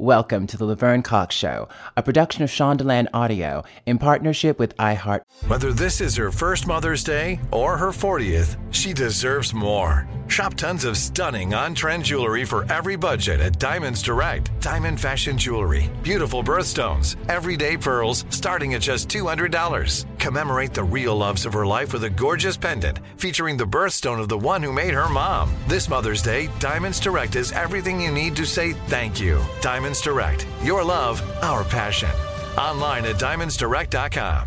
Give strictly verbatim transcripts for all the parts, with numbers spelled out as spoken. Welcome to the Laverne Cox Show, a production of Shondaland Audio in partnership with iHeart. Whether this is her first Mother's Day or her fortieth, she deserves more. Shop tons of stunning on-trend jewelry for every budget at Diamonds Direct. Diamond fashion jewelry, beautiful birthstones, everyday pearls, starting at just two hundred dollars. Commemorate the real loves of her life with a gorgeous pendant featuring the birthstone of the one who made her mom. This Mother's Day, Diamonds Direct is everything you need to say thank you. Diamonds Direct, your love, our passion. Online at diamonds direct dot com.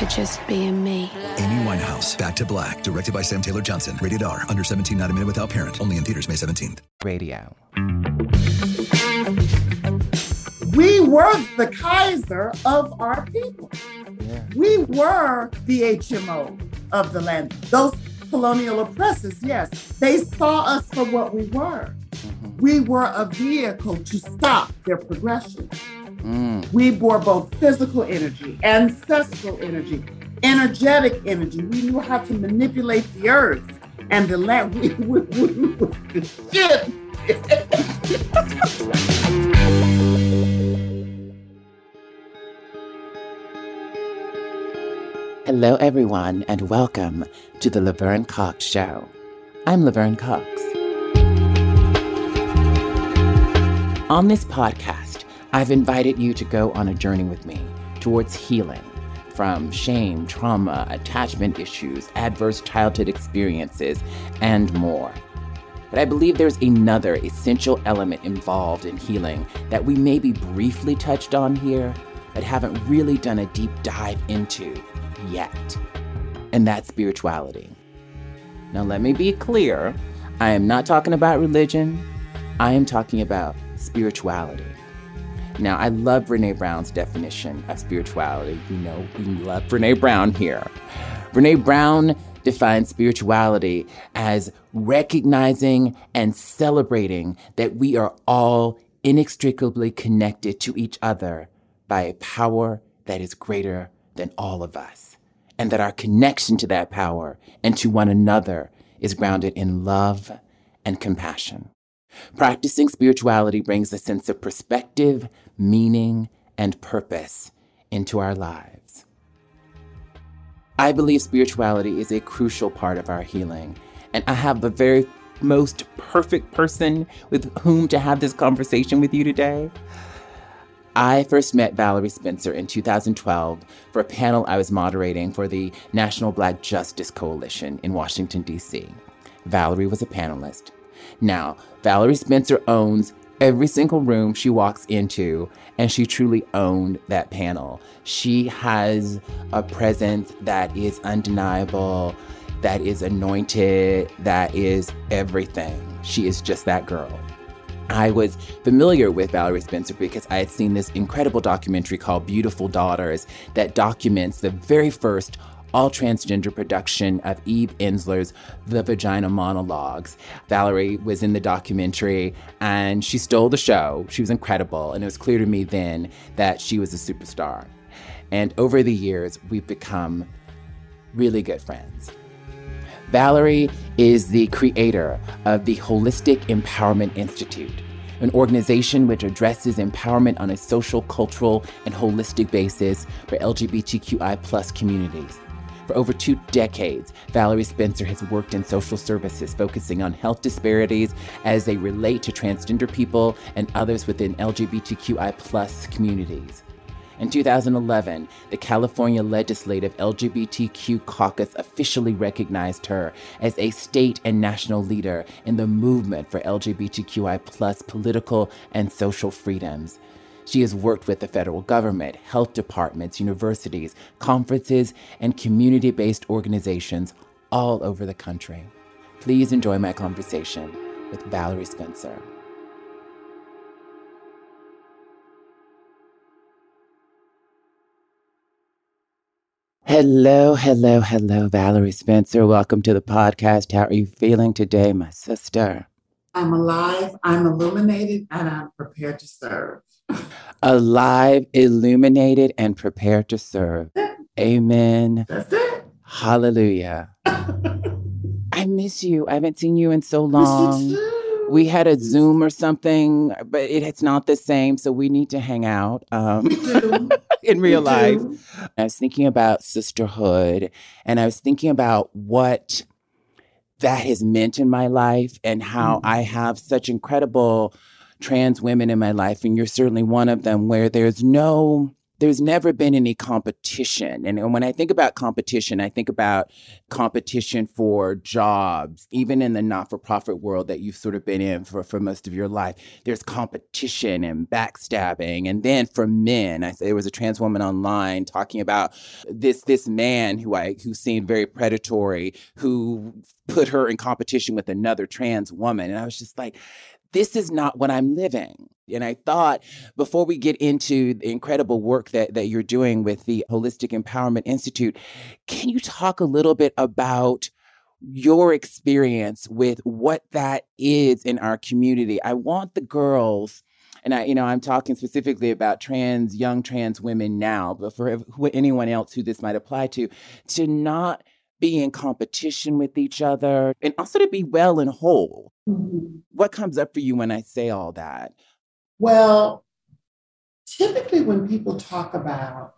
for just being me. Amy Winehouse, Back to Black, directed by Sam Taylor Johnson. Rated R, under seventeen, not a minute without parent. Only in theaters May seventeenth. Radio. We were the Kaiser of our people. Yeah. We were the H M O of the land. Those colonial oppressors, yes, they saw us for what we were. Mm-hmm. We were a vehicle to stop their progression. Mm. We bore both physical energy, ancestral energy, energetic energy. We knew how to manipulate the earth and the land. We were the shit. Hello, everyone, and welcome to the Laverne Cox Show. I'm Laverne Cox. On this podcast, I've invited you to go on a journey with me towards healing from shame, trauma, attachment issues, adverse childhood experiences, and more. But I believe there's another essential element involved in healing that we maybe briefly touched on here, but haven't really done a deep dive into yet, and that's spirituality. Now, let me be clear. I am not talking about religion. I am talking about spirituality. Now, I love Brené Brown's definition of spirituality. You know, we love Brené Brown here. Brené Brown defines spirituality as recognizing and celebrating that we are all inextricably connected to each other by a power that is greater than all of us, and that our connection to that power and to one another is grounded in love and compassion. Practicing spirituality brings a sense of perspective, meaning, and purpose into our lives. I believe spirituality is a crucial part of our healing, and I have the very most perfect person with whom to have this conversation with you today. I first met Valerie Spencer in two thousand twelve for a panel I was moderating for the National Black Justice Coalition in Washington, D C. Valerie was a panelist. Now, Valerie Spencer owns every single room she walks into, and she truly owned that panel. She has a presence that is undeniable, that is anointed, that is everything. She is just that girl. I was familiar with Valerie Spencer because I had seen this incredible documentary called Beautiful Daughters that documents the very first all transgender production of Eve Ensler's The Vagina Monologues. Valerie was in the documentary and she stole the show. She was incredible, and it was clear to me then that she was a superstar. And over the years, we've become really good friends. Valerie is the creator of the Holistic Empowerment Institute, an organization which addresses empowerment on a social, cultural, and holistic basis for L G B T Q I plus communities. For over two decades, Valerie Spencer has worked in social services, focusing on health disparities as they relate to transgender people and others within L G B T Q I plus communities. In two thousand eleven, the California Legislative L G B T Q Caucus officially recognized her as a state and national leader in the movement for L G B T Q I plus political and social freedoms. She has worked with the federal government, health departments, universities, conferences, and community-based organizations all over the country. Please enjoy my conversation with Valerie Spencer. Hello, hello, hello, Valerie Spencer. Welcome to the podcast. How are you feeling today, my sister? I'm alive, I'm illuminated, and I'm prepared to serve. Alive, illuminated, and prepared to serve. Amen. That's it. Hallelujah. I miss you. I haven't seen you in so long. We had a Zoom or something, but it, it's not the same. So we need to hang out um, in real life. I was thinking about sisterhood, and I was thinking about what that has meant in my life and how mm-hmm. I have such incredible trans women in my life, and you're certainly one of them, where there's no, there's never been any competition. And, and when I think about competition, I think about competition for jobs, even in the not-for-profit world that you've sort of been in for, for most of your life. There's competition and backstabbing. And then for men, I, there was a trans woman online talking about this, this man who I, who seemed very predatory, who put her in competition with another trans woman. And I was just like, this is not what I'm living. And I thought, before we get into the incredible work that, that you're doing with the Holistic Empowerment Institute, can you talk a little bit about your experience with what that is in our community? I want the girls, and I, you know, I'm talking specifically about trans, young trans women now, but for anyone else who this might apply to, to not be in competition with each other, and also to be well and whole. Mm-hmm. What comes up for you when I say all that? Well, typically when people talk about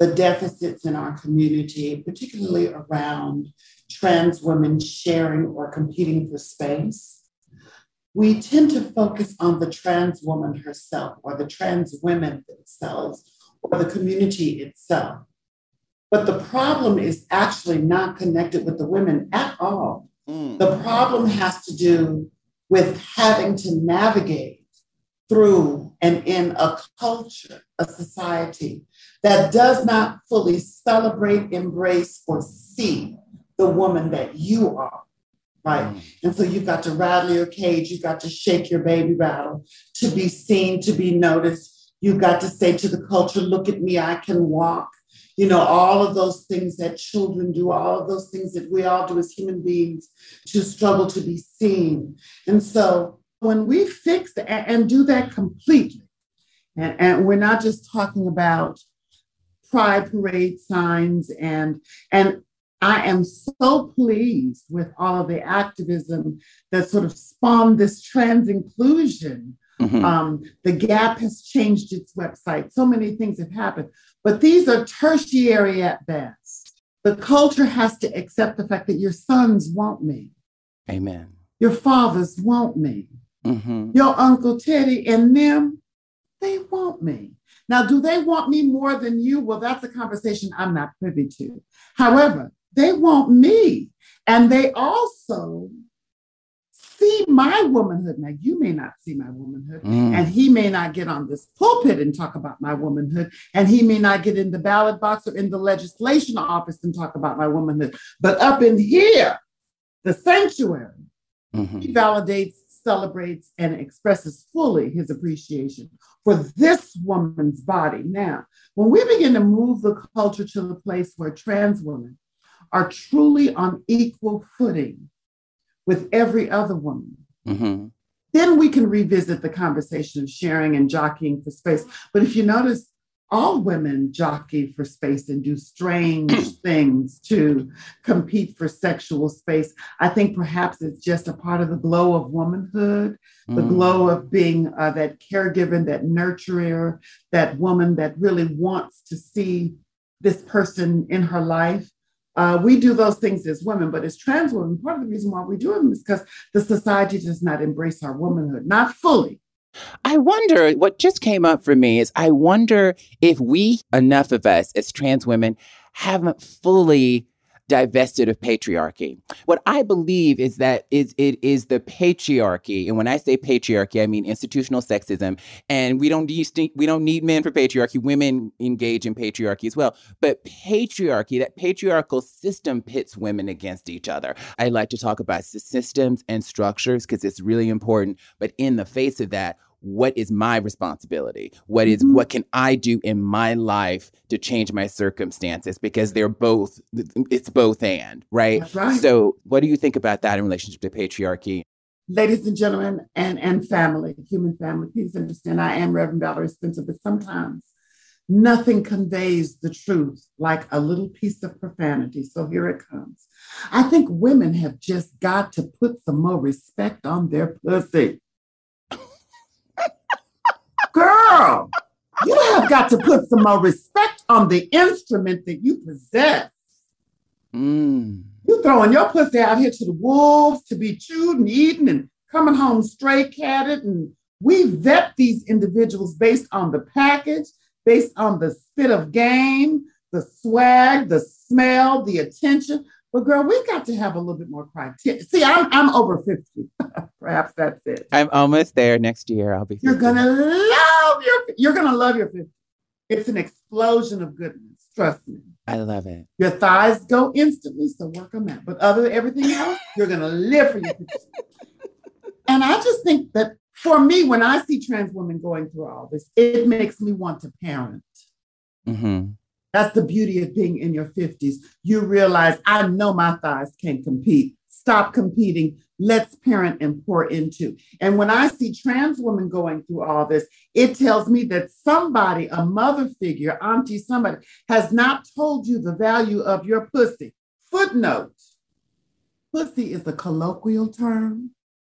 the deficits in our community, particularly around trans women sharing or competing for space, we tend to focus on the trans woman herself or the trans women themselves or the community itself. But the problem is actually not connected with the women at all. Mm. The problem has to do with having to navigate through and in a culture, a society that does not fully celebrate, embrace, or see the woman that you are, right? Mm. And so you've got to rattle your cage, you've got to shake your baby rattle to be seen, to be noticed. You've got to say to the culture, look at me, I can walk. You know, all of those things that children do, all of those things that we all do as human beings to struggle to be seen. And so when we fix and, and do that completely, and, and we're not just talking about pride parade signs, and, and I am so pleased with all of the activism that sort of spawned this trans inclusion. Mm-hmm. Um, the Gap has changed its website. So many things have happened, but these are tertiary at best. The culture has to accept the fact that your sons want me. Amen. Your fathers want me. Mm-hmm. Your Uncle Teddy and them, they want me. Now, do they want me more than you? Well, that's a conversation I'm not privy to. However, they want me. And they also see my womanhood. Now, you may not see my womanhood, mm. and he may not get on this pulpit and talk about my womanhood, and he may not get in the ballot box or in the legislation office and talk about my womanhood. But up in here, the sanctuary, mm-hmm. he validates, celebrates, and expresses fully his appreciation for this woman's body. Now, when we begin to move the culture to the place where trans women are truly on equal footing with every other woman, mm-hmm. then we can revisit the conversation of sharing and jockeying for space. But if you notice, all women jockey for space and do strange things to compete for sexual space. I think perhaps it's just a part of the glow of womanhood, mm. the glow of being uh, that caregiver, that nurturer, that woman that really wants to see this person in her life. Uh, we do those things as women, but as trans women, part of the reason why we do them is because the society does not embrace our womanhood, not fully. I wonder, what just came up for me is I wonder if we, enough of us as trans women, haven't fully divested of patriarchy. What I believe is that is it is the patriarchy. And when I say patriarchy, I mean institutional sexism. And we don't we don't need men for patriarchy. Women engage in patriarchy as well. But patriarchy, that patriarchal system pits women against each other. I like to talk about systems and structures because it's really important. But in the face of that, what is my responsibility? What is mm-hmm. what can I do in my life to change my circumstances? Because they're both, it's both and, right? That's right. So what do you think about that in relationship to patriarchy? Ladies and gentlemen, and, and family, human family, please understand, I am Reverend Valerie Spencer, but sometimes nothing conveys the truth like a little piece of profanity. So here it comes. I think women have just got to put some more respect on their pussy. Girl, you have got to put some more respect on the instrument that you possess. Mm. You throwing your pussy out here to the wolves to be chewed and eaten and coming home stray-catted. And we vet these individuals based on the package, based on the spit of game, the swag, the smell, the attention. But girl, we got to have a little bit more criteria. See, I'm I'm over fifty. Perhaps that's it. I'm almost there. Next year, I'll be. fifty. You're gonna love your. You're gonna love your fifty. It's an explosion of goodness. Trust me. I love it. Your thighs go instantly, so work them out. But other than everything else, you're gonna live for your fifty. And I just think that for me, when I see trans women going through all this, it makes me want to parent. Mm-hmm. That's the beauty of being in your fifties. You realize, I know my thighs can't compete. Stop competing. Let's parent and pour into. And when I see trans women going through all this, it tells me that somebody, a mother figure, auntie, somebody, has not told you the value of your pussy. Footnote. Pussy is a colloquial term.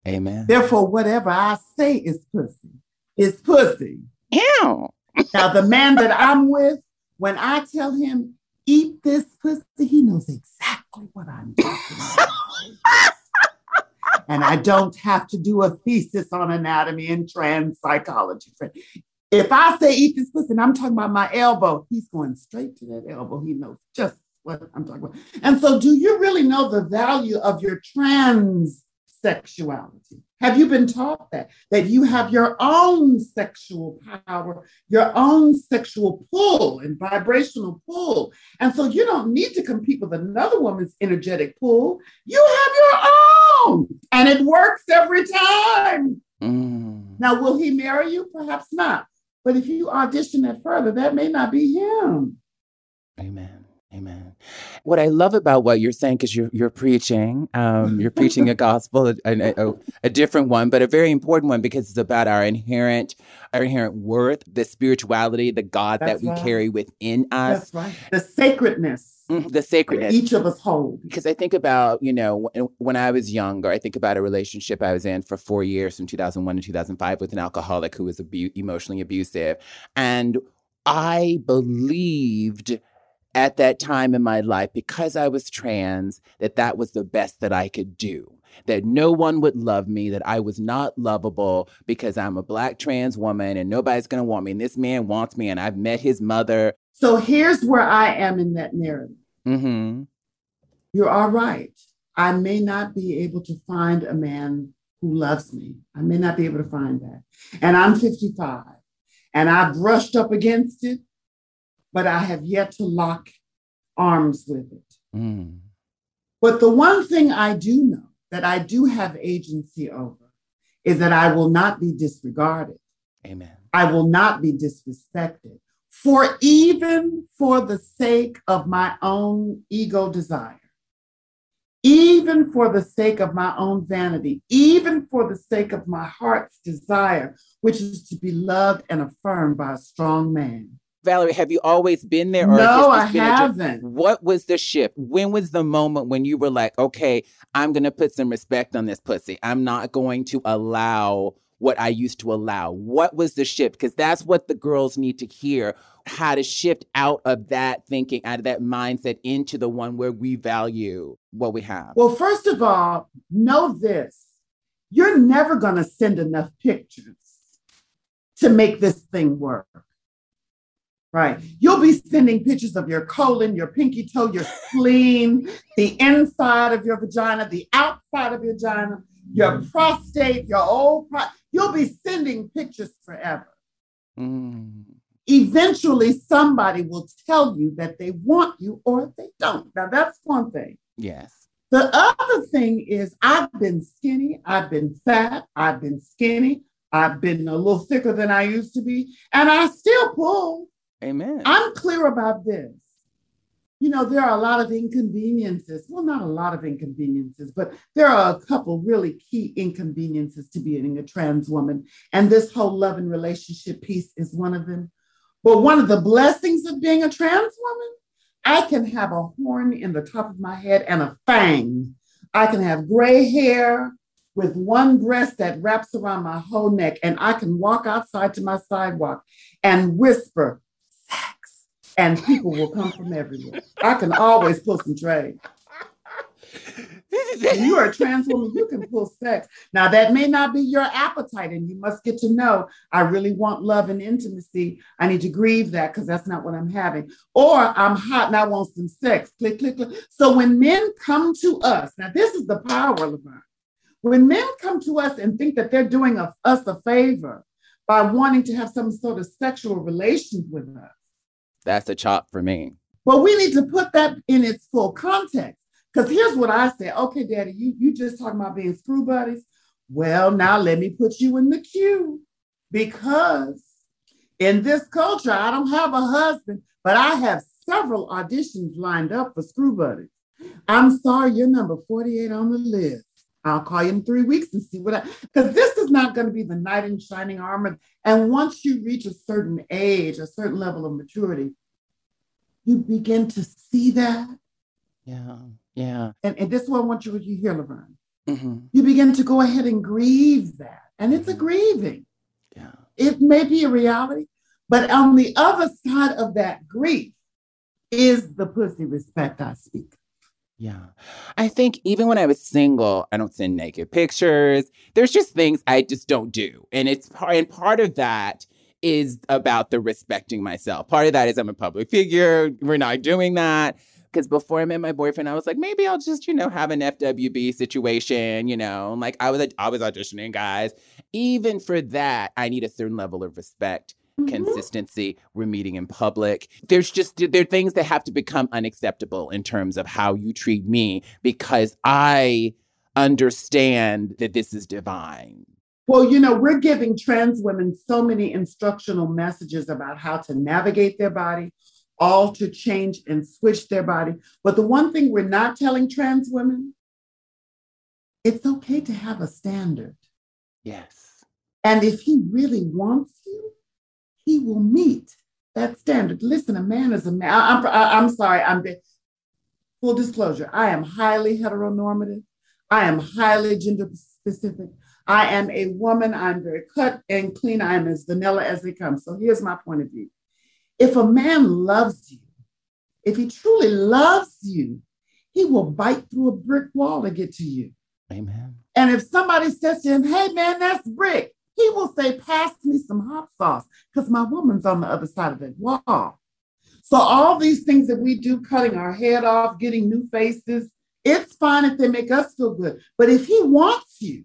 Amen. Therefore, whatever I say is pussy. It's pussy. Ew. Now, the man that I'm with, when I tell him, eat this pussy, he knows exactly what I'm talking about. And I don't have to do a thesis on anatomy and trans psychology. If I say eat this pussy and I'm talking about my elbow, he's going straight to that elbow. He knows just what I'm talking about. And so do you really know the value of your trans sexuality? Have you been taught that, that you have your own sexual power, your own sexual pull and vibrational pull? And so you don't need to compete with another woman's energetic pull. You have your own, and it works every time. Mm. Now, will he marry you? Perhaps not. But if you audition that further, that may not be him. Amen. Amen. What I love about what you're saying, because you're, you're preaching, um, you're preaching a gospel, a, a, a different one, but a very important one, because it's about our inherent, our inherent worth, the spirituality, the God That's that we right. carry within us. That's right. The sacredness. Mm-hmm, the sacredness. Each of us hold. Because I think about, you know, when, when I was younger, I think about a relationship I was in for four years from two thousand one to two thousand five with an alcoholic who was abu- emotionally abusive. And I believed at that time in my life, because I was trans, that that was the best that I could do, that no one would love me, that I was not lovable because I'm a Black trans woman and nobody's going to want me. And this man wants me and I've met his mother. So here's where I am in that narrative. Mm-hmm. You're all right. I may not be able to find a man who loves me. I may not be able to find that. And I'm fifty-five and I've brushed up against it, but I have yet to lock arms with it. Mm. But the one thing I do know that I do have agency over is that I will not be disregarded. Amen. I will not be disrespected, for even for the sake of my own ego desire, even for the sake of my own vanity, even for the sake of my heart's desire, which is to be loved and affirmed by a strong man. Valerie, have you always been there? Or no, I haven't. What was the shift? When was the moment when you were like, okay, I'm going to put some respect on this pussy. I'm not going to allow what I used to allow. What was the shift? Because that's what the girls need to hear, how to shift out of that thinking, out of that mindset into the one where we value what we have. Well, first of all, know this. You're never going to send enough pictures to make this thing work. Right. You'll be sending pictures of your colon, your pinky toe, your spleen, the inside of your vagina, the outside of your vagina, your prostate, your old prostate. You'll be sending pictures forever. Mm. Eventually, somebody will tell you that they want you or they don't. Now, that's one thing. Yes. The other thing is I've been skinny. I've been fat. I've been skinny. I've been a little thicker than I used to be. And I still pull. Amen. I'm clear about this. You know, there are a lot of inconveniences. Well, not a lot of inconveniences, but there are a couple really key inconveniences to being a trans woman. And this whole love and relationship piece is one of them. But one of the blessings of being a trans woman, I can have a horn in the top of my head and a fang. I can have gray hair with one breast that wraps around my whole neck, and I can walk outside to my sidewalk and whisper, sex, and people will come from everywhere. I can always pull some trade. When you are a trans woman, you can pull sex. Now, that may not be your appetite, and you must get to know, I really want love and intimacy. I need to grieve that because that's not what I'm having. Or I'm hot and I want some sex. Click, click, click. So when men come to us, now this is the power, Laverne. When men come to us and think that they're doing a, us a favor by wanting to have some sort of sexual relations with us. That's a chop for me. But we need to put that in its full context. Because here's what I say. Okay, Daddy, you, you just talking about being screw buddies. Well, now let me put you in the queue. Because in this culture, I don't have a husband, but I have several auditions lined up for screw buddies. I'm sorry, you're number forty-eight on the list. I'll call you in three weeks and see what I, because this is not going to be the knight in shining armor. And once you reach a certain age, a certain level of maturity, you begin to see that. Yeah, yeah. And, and this is what I want you to hear, Laverne. Mm-hmm. You begin to go ahead and grieve that. And it's a grieving. Yeah. It may be a reality, but on the other side of that grief is the pussy respect I speak. Yeah. I think even when I was single, I don't send naked pictures. There's just things I just don't do. And it's part, and part of that is about the respecting myself. Part of that is I'm a public figure. We're not doing that. Because before I met my boyfriend, I was like, maybe I'll just, you know, have an F W B situation, you know, like I was, I was auditioning guys. Even for that, I need a certain level of respect. Consistency. We're meeting in public. There's just, there are things that have to become unacceptable in terms of how you treat me because I understand that this is divine. Well, you know, we're giving trans women so many instructional messages about how to navigate their body, alter, change, and switch their body. But the one thing we're not telling trans women, it's okay to have a standard. Yes. And if he really wants you, he will meet that standard. Listen, a man is a man. I, I'm, I, I'm sorry. I'm de- full disclosure. I am highly heteronormative. I am highly gender specific. I am a woman. I'm very cut and clean. I am as vanilla as it comes. So here's my point of view. If a man loves you, if he truly loves you, he will bite through a brick wall to get to you. Amen. And if somebody says to him, hey, man, that's brick. He will say, pass me some hot sauce because my woman's on the other side of that wall. So all these things that we do, cutting our head off, getting new faces, it's fine if they make us feel good. But if he wants you,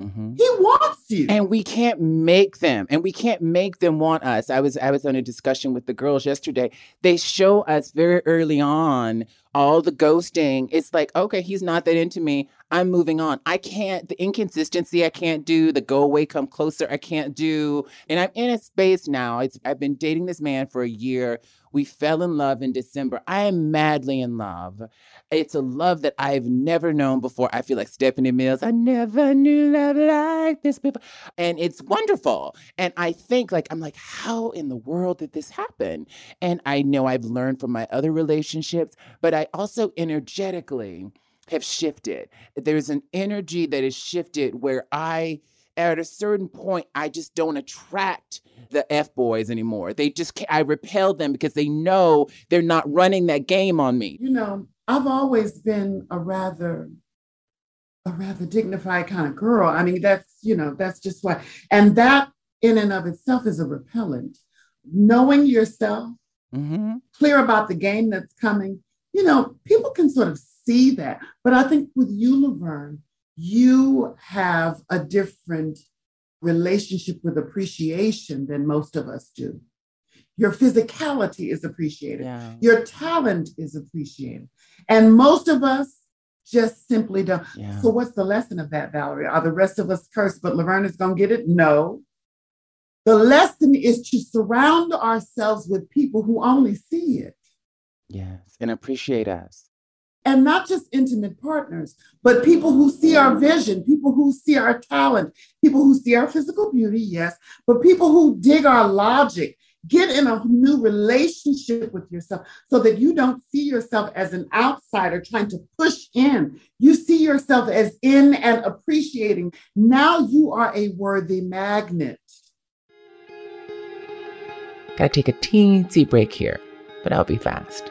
mm-hmm. he wants you. And we can't make them. And we can't make them want us. I was I was on a discussion with the girls yesterday. They show us very early on all the ghosting. It's like, okay, he's not that into me. I'm moving on. I can't, the inconsistency I can't do, the go away, come closer I can't do. And I'm in a space now. It's, I've been dating this man for a year We fell in love in December. I am madly in love. It's a love that I've never known before. I feel like Stephanie Mills. I never knew love like this before. And it's wonderful. And I think like, I'm like, how in the world did this happen? And I know I've learned from my other relationships, but I also energetically have shifted. There's an energy that is shifted where I, at a certain point, I just don't attract the F-boys anymore. They just, can't, I repel them because they know they're not running that game on me. You know, I've always been a rather, a rather dignified kind of girl. I mean, that's, you know, that's just what, and that in and of itself is a repellent. Knowing yourself, mm-hmm. clear about the game that's coming, you know, people can sort of see that. But I think with you, Laverne, you have a different relationship with appreciation than most of us do. Your physicality is appreciated. Yeah. Your talent is appreciated. And most of us just simply don't. Yeah. So what's the lesson of that, Valerie? Are the rest of us cursed, but Laverne is going to get it? No. The lesson is to surround ourselves with people who only see it. Yes, and appreciate us. And not just intimate partners, but people who see our vision, people who see our talent, people who see our physical beauty, yes, but people who dig our logic. Get in a new relationship with yourself so that you don't see yourself as an outsider trying to push in. You see yourself as in and appreciating. Now you are a worthy magnet. Gotta take a teensy break here, but I'll be fast.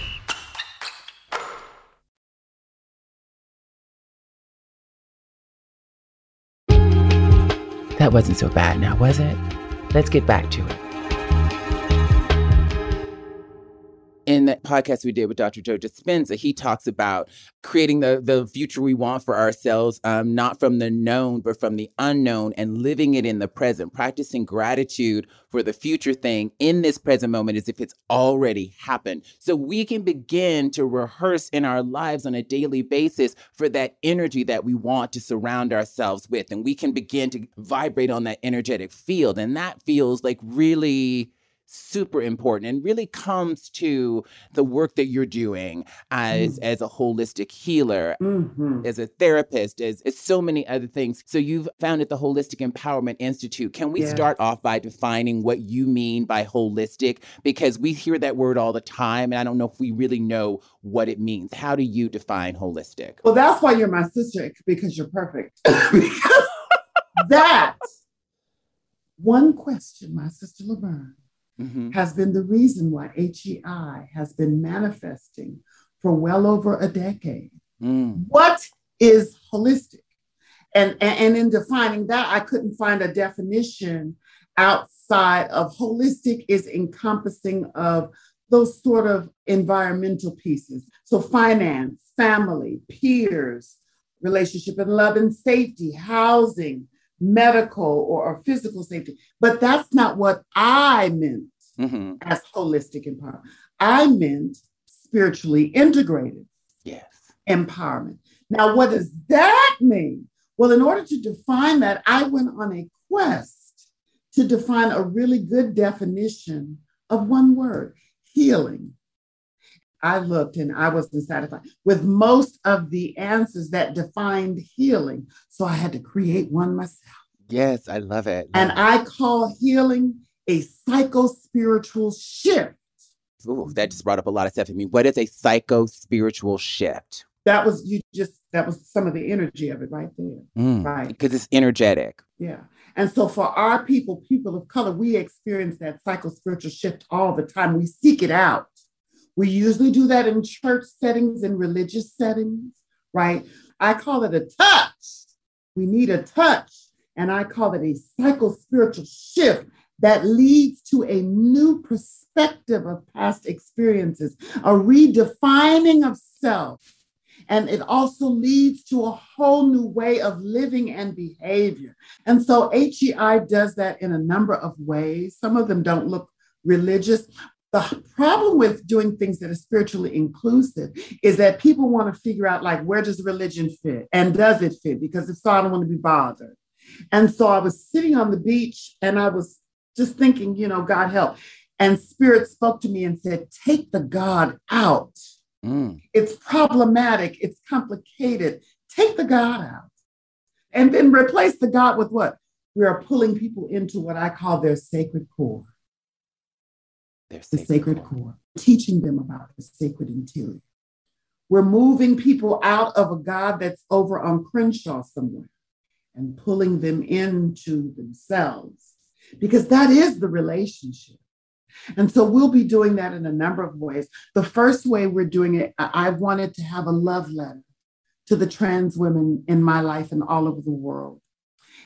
That wasn't so bad now, was it? Let's get back to it. in the podcast we did with Doctor Joe Dispenza, he talks about creating the, the future we want for ourselves, um, not from the known, but from the unknown, and living it in the present, practicing gratitude for the future thing in this present moment as if it's already happened. So we can begin to rehearse in our lives on a daily basis for that energy that we want to surround ourselves with. And we can begin to vibrate on that energetic field. And that feels like really super important and really comes to the work that you're doing as, mm. as a holistic healer, mm-hmm. as a therapist, as, as so many other things. So you've founded the Holistic Empowerment Institute. Can we yeah. start off by defining what you mean by holistic? Because we hear that word all the time, and I don't know if we really know what it means. How do you define holistic? Well, that's why you're my sister, because you're perfect. Because that one question, my sister Laverne, Mm-hmm. has been the reason why H E I has been manifesting for well over a decade. Mm. What is holistic? And, and, and in defining that, I couldn't find a definition outside of holistic is encompassing of those sort of environmental pieces. So finance, family, peers, relationship and love and safety, housing, medical or, or physical safety. But that's not what I meant mm-hmm. as holistic empowerment. I meant spiritually integrated yes. empowerment. Now, what does that mean? Well, in order to define that, I went on a quest to define a really good definition of one word, healing. I looked and I wasn't satisfied with most of the answers that defined healing. So I had to create one myself. Yes, I love it. Love and it. I call healing a psychospiritual shift. Ooh, that just brought up a lot of stuff in me. What is a psychospiritual shift? That was, you just, that was some of the energy of it right there. Mm, right. Because it's energetic. Yeah. And so for our people, people of color, we experience that psychospiritual shift all the time. We seek it out. We usually do that in church settings and religious settings, right? I call it a touch. We need a touch. And I call it a psychospiritual shift that leads to a new perspective of past experiences, a redefining of self. And it also leads to a whole new way of living and behavior. And so H E I does that in a number of ways. Some of them don't look religious. The problem with doing things that are spiritually inclusive is that people want to figure out, like, where does religion fit? And does it fit? Because if so, I don't want to be bothered. And so I was sitting on the beach and I was just thinking, you know, God help. And Spirit spoke to me and said, take the God out. Mm. It's problematic. It's complicated. Take the God out. And then replace the God with what? We are pulling people into what I call their sacred core. Their sacred the sacred core. core, teaching them about the sacred interior. We're moving people out of a God that's over on Crenshaw somewhere and pulling them into themselves, because that is the relationship. And so we'll be doing that in a number of ways. The first way we're doing it, I wanted to have a love letter to the trans women in my life and all over the world.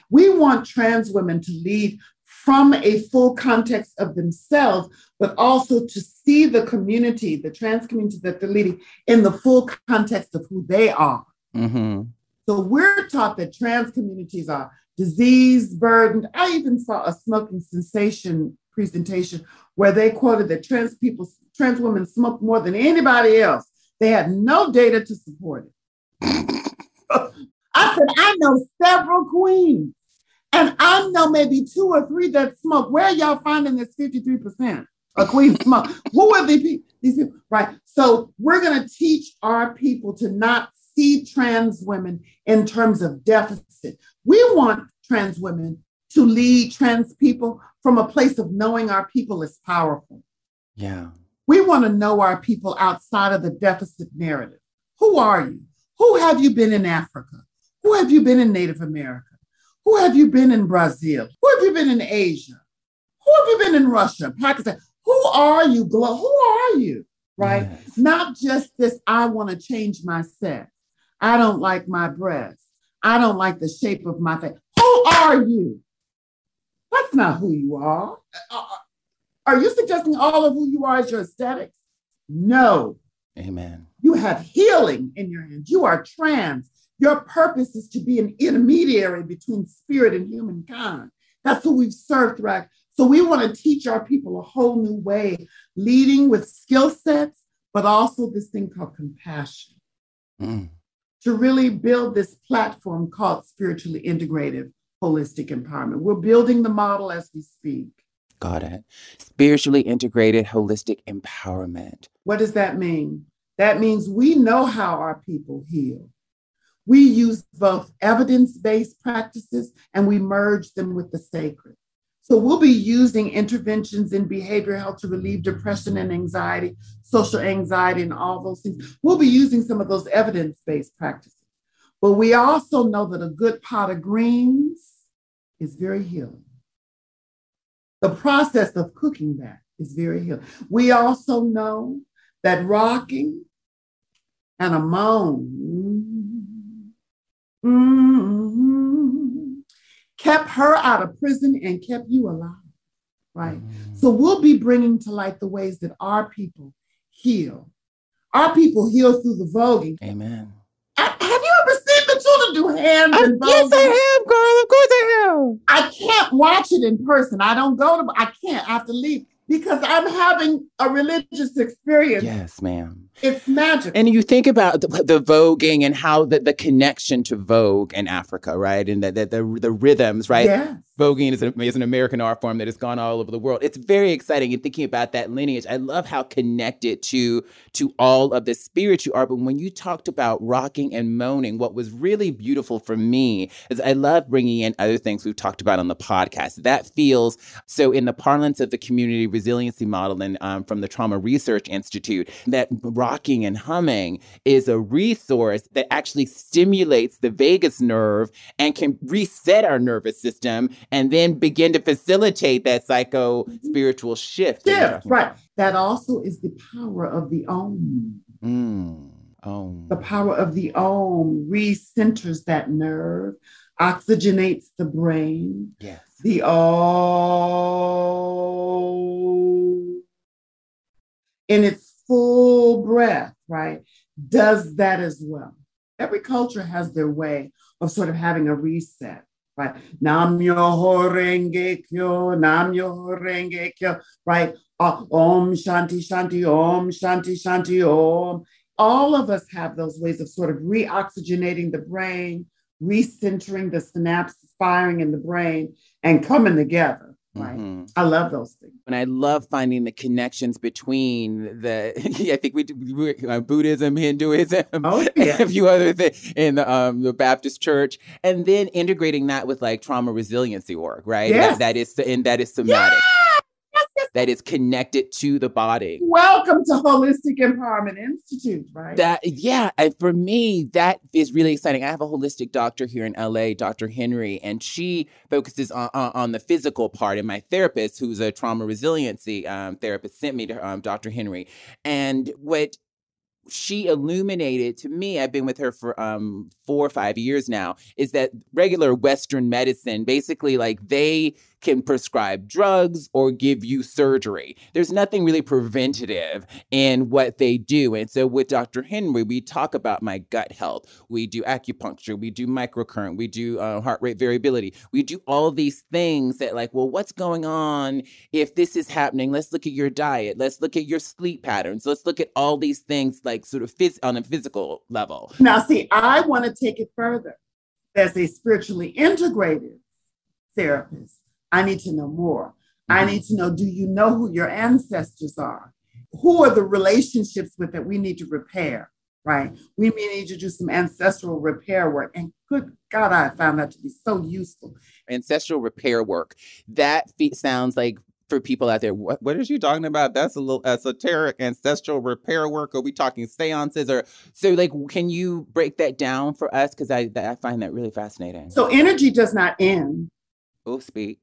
We want trans women to lead from a full context of themselves, but also to see the community, the trans community that they're leading, in the full context of who they are. Mm-hmm. So we're taught that trans communities are disease burdened. I even saw a Smoking Sensation presentation where they quoted that trans people, trans women smoke more than anybody else. They had no data to support it. I said, I know several queens. And I know maybe two or three that smoke. Where are y'all finding this fifty-three percent of queens smoke? Who are the pe- these people? Right. So we're going to teach our people to not see trans women in terms of deficit. We want trans women to lead trans people from a place of knowing our people is powerful. Yeah. We want to know our people outside of the deficit narrative. Who are you? Who have you been in Africa? Who have you been in Native America? Who have you been in Brazil? Who have you been in Asia? Who have you been in Russia, Pakistan? Who are you? Who are you? Right? Yes. Not just this, I want to change my sex. I don't like my breasts. I don't like the shape of my face. Who are you? That's not who you are. Are you suggesting all of who you are is your aesthetics? no. Amen. You have healing in your hands. You are trans. Your purpose is to be an intermediary between spirit and humankind. That's what we've served, right? So we want to teach our people a whole new way, leading with skill sets, but also this thing called compassion. Mm. To really build this platform called spiritually integrative holistic empowerment. We're building the model as we speak. Got it. Spiritually integrated holistic empowerment. What does that mean? That means we know how our people heal. We use both evidence-based practices and we merge them with the sacred. So we'll be using interventions in behavioral health to relieve depression and anxiety, social anxiety, and all those things. We'll be using some of those evidence-based practices. But we also know that a good pot of greens is very healing. The process of cooking that is very healing. We also know that rocking and a moan mm-hmm, kept her out of prison and kept you alive, right? Mm-hmm. So we'll be bringing to light the ways that our people heal. Our people heal through the voguing. Amen. I, have you ever seen the children do hands I, and voguing? Yes, I have, girl. Of course I have. I can't watch it in person. I don't go to, I can't. I have to leave. Because I'm having a religious experience. Yes, ma'am. It's magic. And you think about the, the voguing and how the, the connection to Vogue in Africa, right? And the, the, the, the rhythms, right? Yes. Voguing is, a, is an American art form that has gone all over the world. It's very exciting. And thinking about that lineage, I love how connected to, to all of the spirit you are. But when you talked about rocking and moaning, what was really beautiful for me is I love bringing in other things we've talked about on the podcast. That feels, so in the parlance of the community resiliency model and um, from the Trauma Research Institute, that rocking and humming is a resource that actually stimulates the vagus nerve and can reset our nervous system and then begin to facilitate that psycho-spiritual shift. Yeah, right. That also is the power of the Om. Mm, om. The power of the Om recenters that nerve, oxygenates the brain. Yes. The Om in its full breath, right, does that as well. Every culture has their way of sort of having a reset, right? Nam-myoho Renge-kyo, Nam-myoho Renge-kyo, right? Uh, Om Shanti Shanti Om Shanti Shanti Om. All of us have those ways of sort of reoxygenating the brain, recentering the synapses firing in the brain and coming together. Right. Mm-hmm. I love those things. And I love finding the connections between the, yeah, I think we do uh, Buddhism, Hinduism, oh, yeah. a few other things in the, um, the Baptist church, and then integrating that with like trauma resiliency work, right? Yes. That, that is, and that is somatic. Yes! Yes, yes. That is connected to the body. Welcome to Holistic Empowerment Institute, right? That, yeah. And for me, that is really exciting. I have a holistic doctor here in L A, Doctor Henry, and she focuses on, on, on the physical part. And my therapist, who's a trauma resiliency um, therapist, sent me to um, Doctor Henry. And what she illuminated to me, I've been with her for um, four or five years now, is that regular Western medicine, basically like they can prescribe drugs or give you surgery. There's nothing really preventative in what they do. And so with Doctor Henry, we talk about my gut health. We do acupuncture. We do microcurrent. We do uh, heart rate variability. We do all these things that like, well, what's going on if this is happening? Let's look at your diet. Let's look at your sleep patterns. Let's look at all these things like sort of phys- on a physical level. Now, see, I want to take it further. As a spiritually integrated therapist, I need to know more. I need to know, do you know who your ancestors are? Who are the relationships with that we need to repair, right? We may need to do some ancestral repair work. And good God, I found that to be so useful. Ancestral repair work. That sounds like, for people out there, what, what is she talking about? That's a little esoteric ancestral repair work. Are we talking seances? Or so like, can you break that down for us? Because I, I find that really fascinating. So energy does not end. Oh, speak.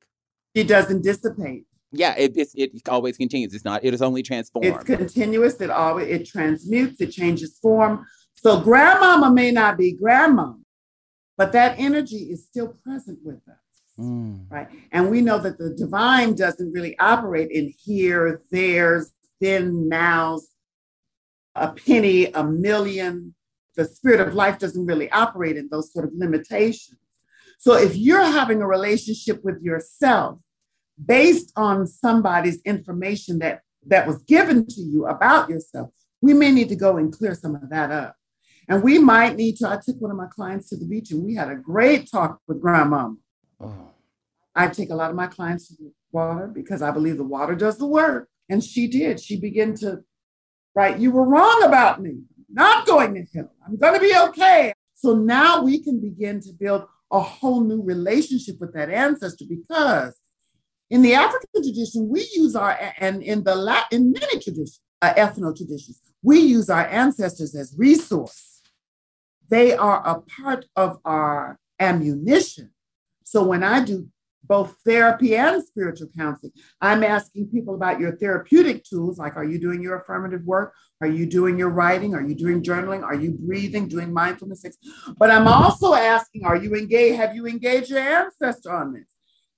It doesn't dissipate. Yeah, it, it it always continues. It's not. It is only transformed. It's continuous. It always it transmutes. It changes form. So grandmama may not be grandma, but that energy is still present with us, mm. right? And we know that the divine doesn't really operate in here, there's, then, nows. a penny, a million. The spirit of life doesn't really operate in those sort of limitations. So if you're having a relationship with yourself based on somebody's information that, that was given to you about yourself, we may need to go and clear some of that up. And we might need to, I took one of my clients to the beach and we had a great talk with grandmama. Oh. I take a lot of my clients to the water because I believe the water does the work. And she did. She began to write, you were wrong about me. Not going to hell. I'm going to be okay. So now we can begin to build a whole new relationship with that ancestor, because in the African tradition, we use our, and in the Latin, in many traditions, uh, ethno traditions, we use our ancestors as resource. They are a part of our ammunition. So when I do both therapy and spiritual counseling, I'm asking people about your therapeutic tools, like, are you doing your affirmative work? Are you doing your writing? Are you doing journaling? Are you breathing, doing mindfulness? But I'm also asking, are you engaged? Have you engaged your ancestor on this?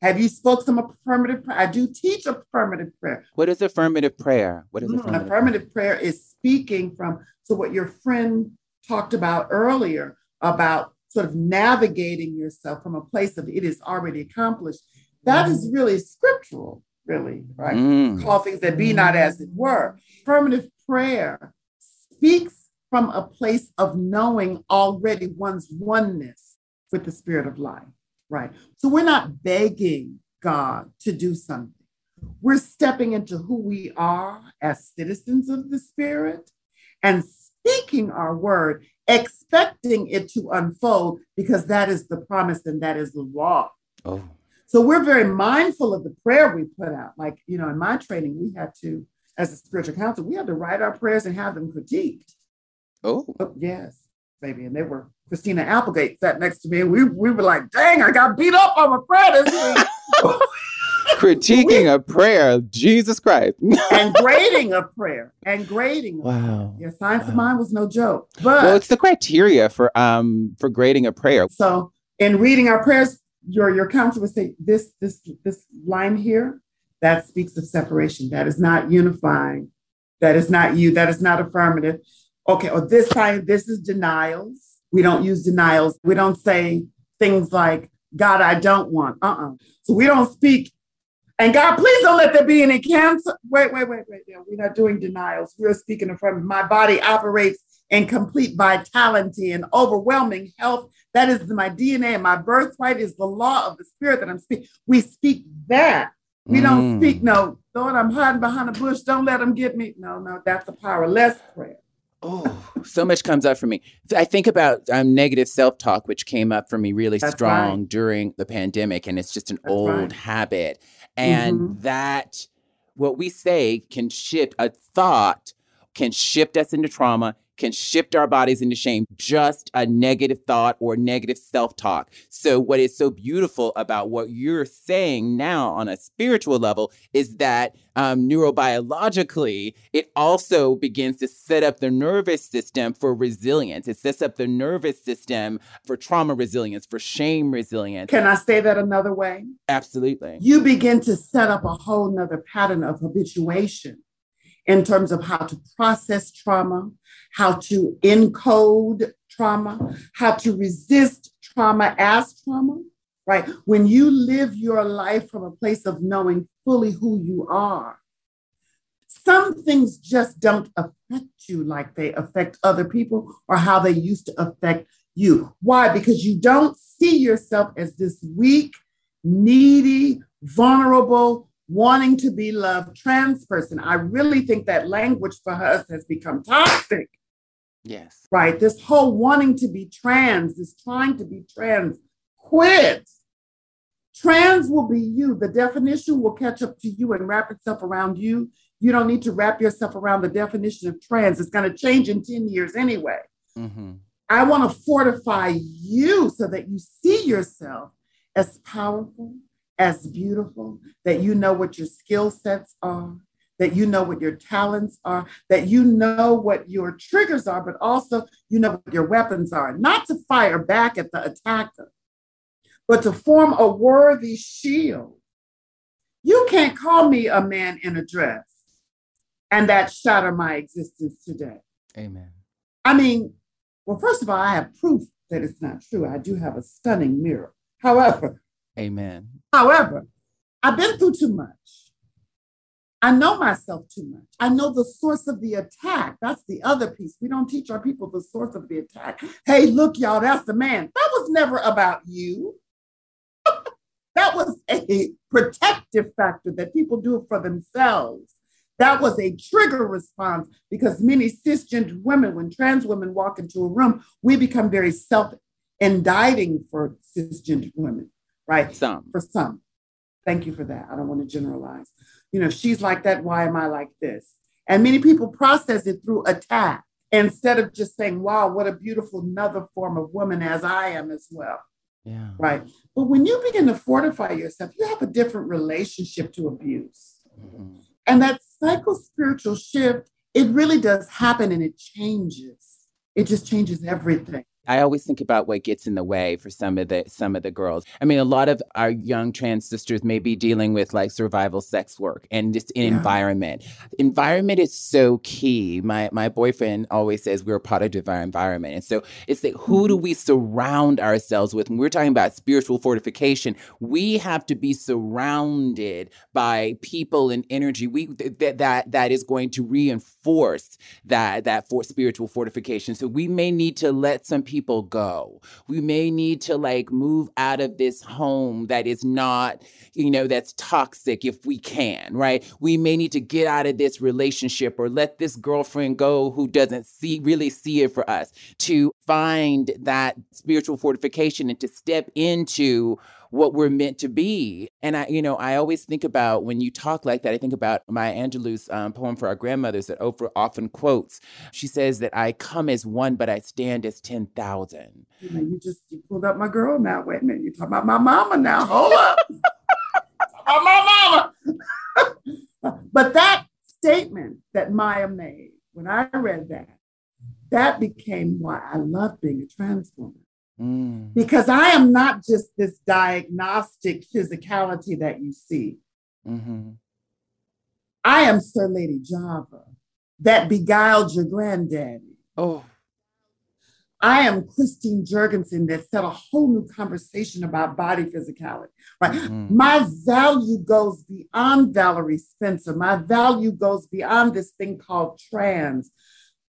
Have you spoke some affirmative prayer? I do teach affirmative prayer. What is affirmative prayer? What is mm, affirmative, affirmative prayer? Prayer is speaking from, so what your friend talked about earlier about sort of navigating yourself from a place of it is already accomplished. That is really scriptural, really, right? Mm. Call things that be not as it were. Affirmative prayer speaks from a place of knowing already one's oneness with the spirit of life, right? So we're not begging God to do something. We're stepping into who we are as citizens of the spirit and speaking our word, expecting it to unfold, because that is the promise and that is the law. Oh. So we're very mindful of the prayer we put out. Like, you know, in my training, we had to, as a spiritual counselor, we had to write our prayers and have them critiqued. Oh, oh yes, baby. And they were, Christina Applegate sat next to me and we, we were like, dang, I got beat up on my prayer this week. Critiquing we, a prayer, Jesus Christ. And grading a prayer. And grading a wow. prayer. Yeah, science wow. of mine was no joke. But well, it's the criteria for um for grading a prayer. So in reading our prayers, your your counselor would say, this, this, this line here, that speaks of separation. That is not unifying. That is not you. That is not affirmative. Okay, or this time, this is denials. We don't use denials. We don't say things like, God, I don't want. Uh-uh. So we don't speak. And God, please don't let there be any cancer. Wait, wait, wait, wait. Yeah, we're not doing denials. We're speaking from my body operates in complete vitality and overwhelming health. That is my D N A. And my birthright is the law of the spirit that I'm speaking. We speak that. We mm. don't speak, no, Lord, I'm hiding behind a bush. Don't let them get me. No, no, that's a powerless prayer. Oh, so much comes up for me. I think about um, negative self-talk, which came up for me really that's strong right. during the pandemic. And it's just an that's old right. habit. And mm-hmm. that what we say can shift, a thought can shift us into trauma, can shift our bodies into shame, just a negative thought or negative self-talk. So what is so beautiful about what you're saying now on a spiritual level is that um, neurobiologically, it also begins to set up the nervous system for resilience. It sets up the nervous system for trauma resilience, for shame resilience. Can I say that another way? Absolutely. You begin to set up a whole nother pattern of habituation in terms of how to process trauma, how to encode trauma, how to resist trauma as trauma, right? When you live your life from a place of knowing fully who you are, some things just don't affect you like they affect other people or how they used to affect you. Why? Because you don't see yourself as this weak, needy, vulnerable, wanting to be loved trans person. I really think that language for us has become toxic. Yes. Right. This whole wanting to be trans, this trying to be trans, quit. Trans will be you. The definition will catch up to you and wrap itself around you. You don't need to wrap yourself around the definition of trans. It's going to change in ten years anyway. Mm-hmm. I want to fortify you so that you see yourself as powerful, as beautiful, that you know what your skill sets are, that you know what your talents are, that you know what your triggers are, but also you know what your weapons are. Not to fire back at the attacker, but to form a worthy shield. You can't call me a man in a dress and that shatter my existence today. Amen. I mean, well, first of all, I have proof that it's not true. I do have a stunning mirror. However, Amen. However, I've been through too much. I know myself too much. I know the source of the attack. That's the other piece. We don't teach our people the source of the attack. Hey, look, y'all, that's the man. That was never about you. That was a protective factor that people do it for themselves. That was a trigger response because many cisgendered women, when trans women walk into a room, we become very self-indicting for cisgendered women, right? Some. For some. Thank you for that. I don't want to generalize. You know, if she's like that, why am I like this? And many people process it through attack instead of just saying, wow, what a beautiful another form of woman as I am as well. Yeah. Right. But when you begin to fortify yourself, you have a different relationship to abuse. Mm-hmm. And that psycho-spiritual shift, it really does happen and it changes. It just changes everything. I always think about what gets in the way for some of the some of the girls. I mean, a lot of our young trans sisters may be dealing with like survival sex work and just in yeah. environment. Environment is so key. My my boyfriend always says we're a product of our environment. And so it's like, who do we surround ourselves with? When we're talking about spiritual fortification, we have to be surrounded by people and energy we th- that that is going to reinforce that, that for spiritual fortification. So we may need to let some people people go. We may need to like move out of this home that is not, you know, that's toxic if we can, right? We may need to get out of this relationship or let this girlfriend go who doesn't see really see it for us, to find that spiritual fortification and to step into what we're meant to be. And I, you know, I always think about when you talk like that, I think about Maya Angelou's um, poem for our grandmothers that Oprah often quotes. She says that I come as one, but I stand as ten thousand. You know, you just you pulled up my girl now. Wait a minute. You're talking about my mama now. Hold up. About my mama. But that statement that Maya made, when I read that, that became why I love being a trans woman. Mm. Because I am not just this diagnostic physicality that you see. Mm-hmm. I am Sir Lady Java that beguiled your granddaddy. Oh, I am Christine Jurgensen that set a whole new conversation about body physicality. Right, mm-hmm. My value goes beyond Valerie Spencer. My value goes beyond this thing called trans.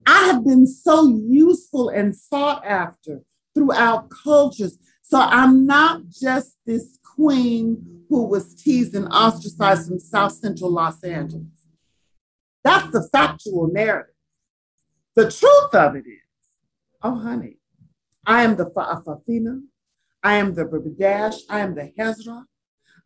I have been so useful and sought after throughout cultures. So I'm not just this queen who was teased and ostracized from South Central Los Angeles. That's the factual narrative. The truth of it is, oh, honey, I am the Fa'afafina. I am the Berbedash. I am the Hezra.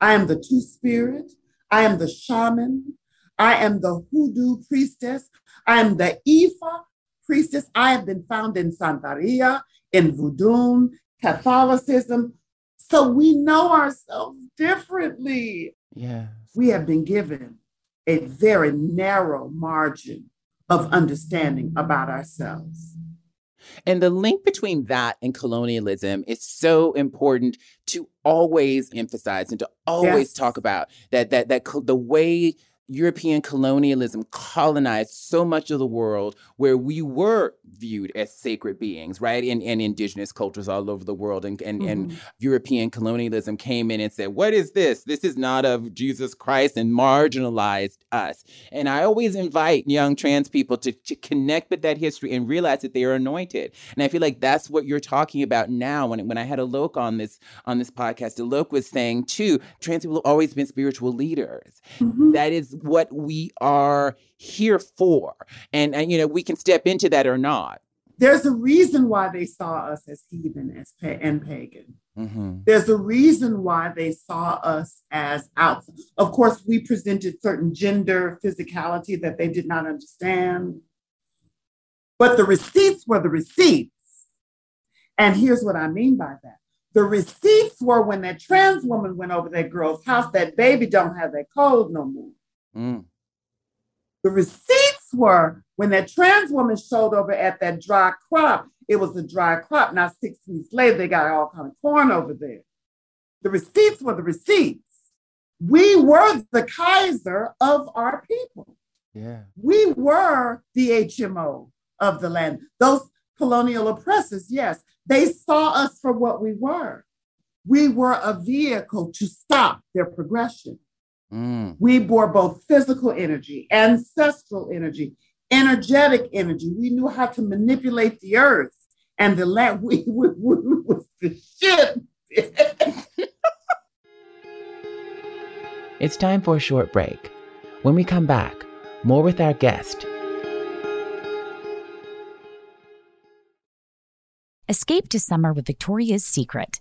I am the Two-Spirit. I am the Shaman. I am the Hoodoo priestess. I am the Ifa priestess. I have been found in Santeria, in Voodoo, Catholicism. So we know ourselves differently. Yes. We have been given a very narrow margin of understanding about ourselves. And the link between that and colonialism is so important to always emphasize and to always yes. talk about that, that, that co- the way European colonialism colonized so much of the world where we were viewed as sacred beings, right? And, and indigenous cultures all over the world. And, and, mm-hmm. and European colonialism came in and said, what is this? This is not of Jesus Christ, and marginalized us. And I always invite young trans people to, to connect with that history and realize that they are anointed. And I feel like that's what you're talking about now. When, when I had Alok on this, on this podcast, Alok was saying too, trans people have always been spiritual leaders. Mm-hmm. That is what we are here for. And, and, you know, we can step into that or not. There's a reason why they saw us as heathen as pa- and pagan. Mm-hmm. There's a reason why they saw us as out. Of course, we presented certain gender physicality that they did not understand. But the receipts were the receipts. And here's what I mean by that. The receipts were when that trans woman went over that girl's house, that baby don't have that cold no more. Mm. The receipts were when that trans woman showed over at that dry crop, it was a dry crop. Now, six weeks later, they got all kind of corn over there. The receipts were the receipts. We were the Kaiser of our people. Yeah. We were the H M O. of the land. Those colonial oppressors, yes, they saw us for what we were. We were a vehicle to stop their progression. Mm. We bore both physical energy, ancestral energy, energetic energy. We knew how to manipulate the earth and the land. We, we, we, we was the shit. It's time for a short break. When we come back, more with our guest. Escape to summer with Victoria's Secret.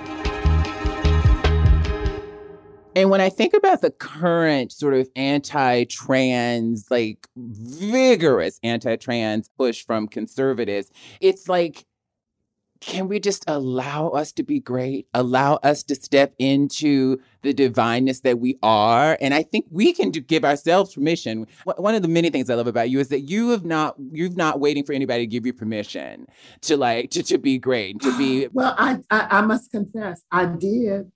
And when I think about the current sort of anti-trans, like vigorous anti-trans push from conservatives, it's like, can we just allow us to be great? Allow us to step into the divineness that we are? And I think we can do, give ourselves permission. One of the many things I love about you is that you have not, you've not waiting for anybody to give you permission to like, to, to be great, to be. Well, I, I, I must confess, I did.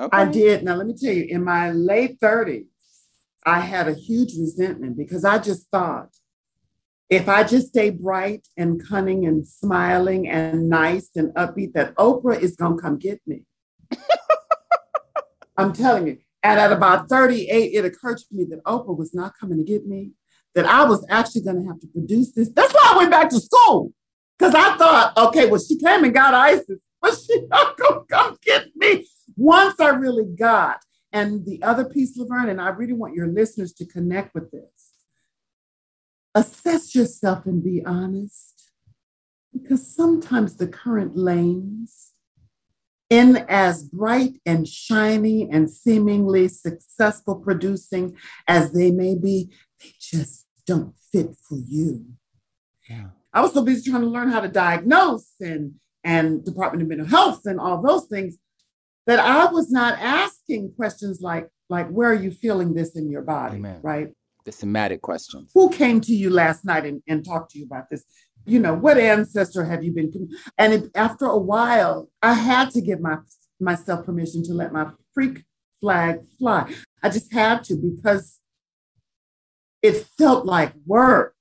Okay. I did. Now, let me tell you, in my late thirties, I had a huge resentment because I just thought if I just stay bright and cunning and smiling and nice and upbeat, that Oprah is going to come get me. I'm telling you. And at about thirty-eight, it occurred to me that Oprah was not coming to get me, that I was actually going to have to produce this. That's why I went back to school, because I thought, okay, well, she came and got ISIS, but she's not going to come get me. Once I really got, and the other piece, Laverne, and I really want your listeners to connect with this. Assess yourself and be honest, because sometimes the current lanes, in as bright and shiny and seemingly successful producing as they may be, they just don't fit for you. Yeah. I was so busy trying to learn how to diagnose and, and Department of Mental Health and all those things, that I was not asking questions like, like, where are you feeling this in your body, Amen. Right? The somatic questions. Who came to you last night and, and talked to you about this? You know, what ancestor have you been? And if, after a while, I had to give my myself permission to let my freak flag fly. I just had to, because it felt like work,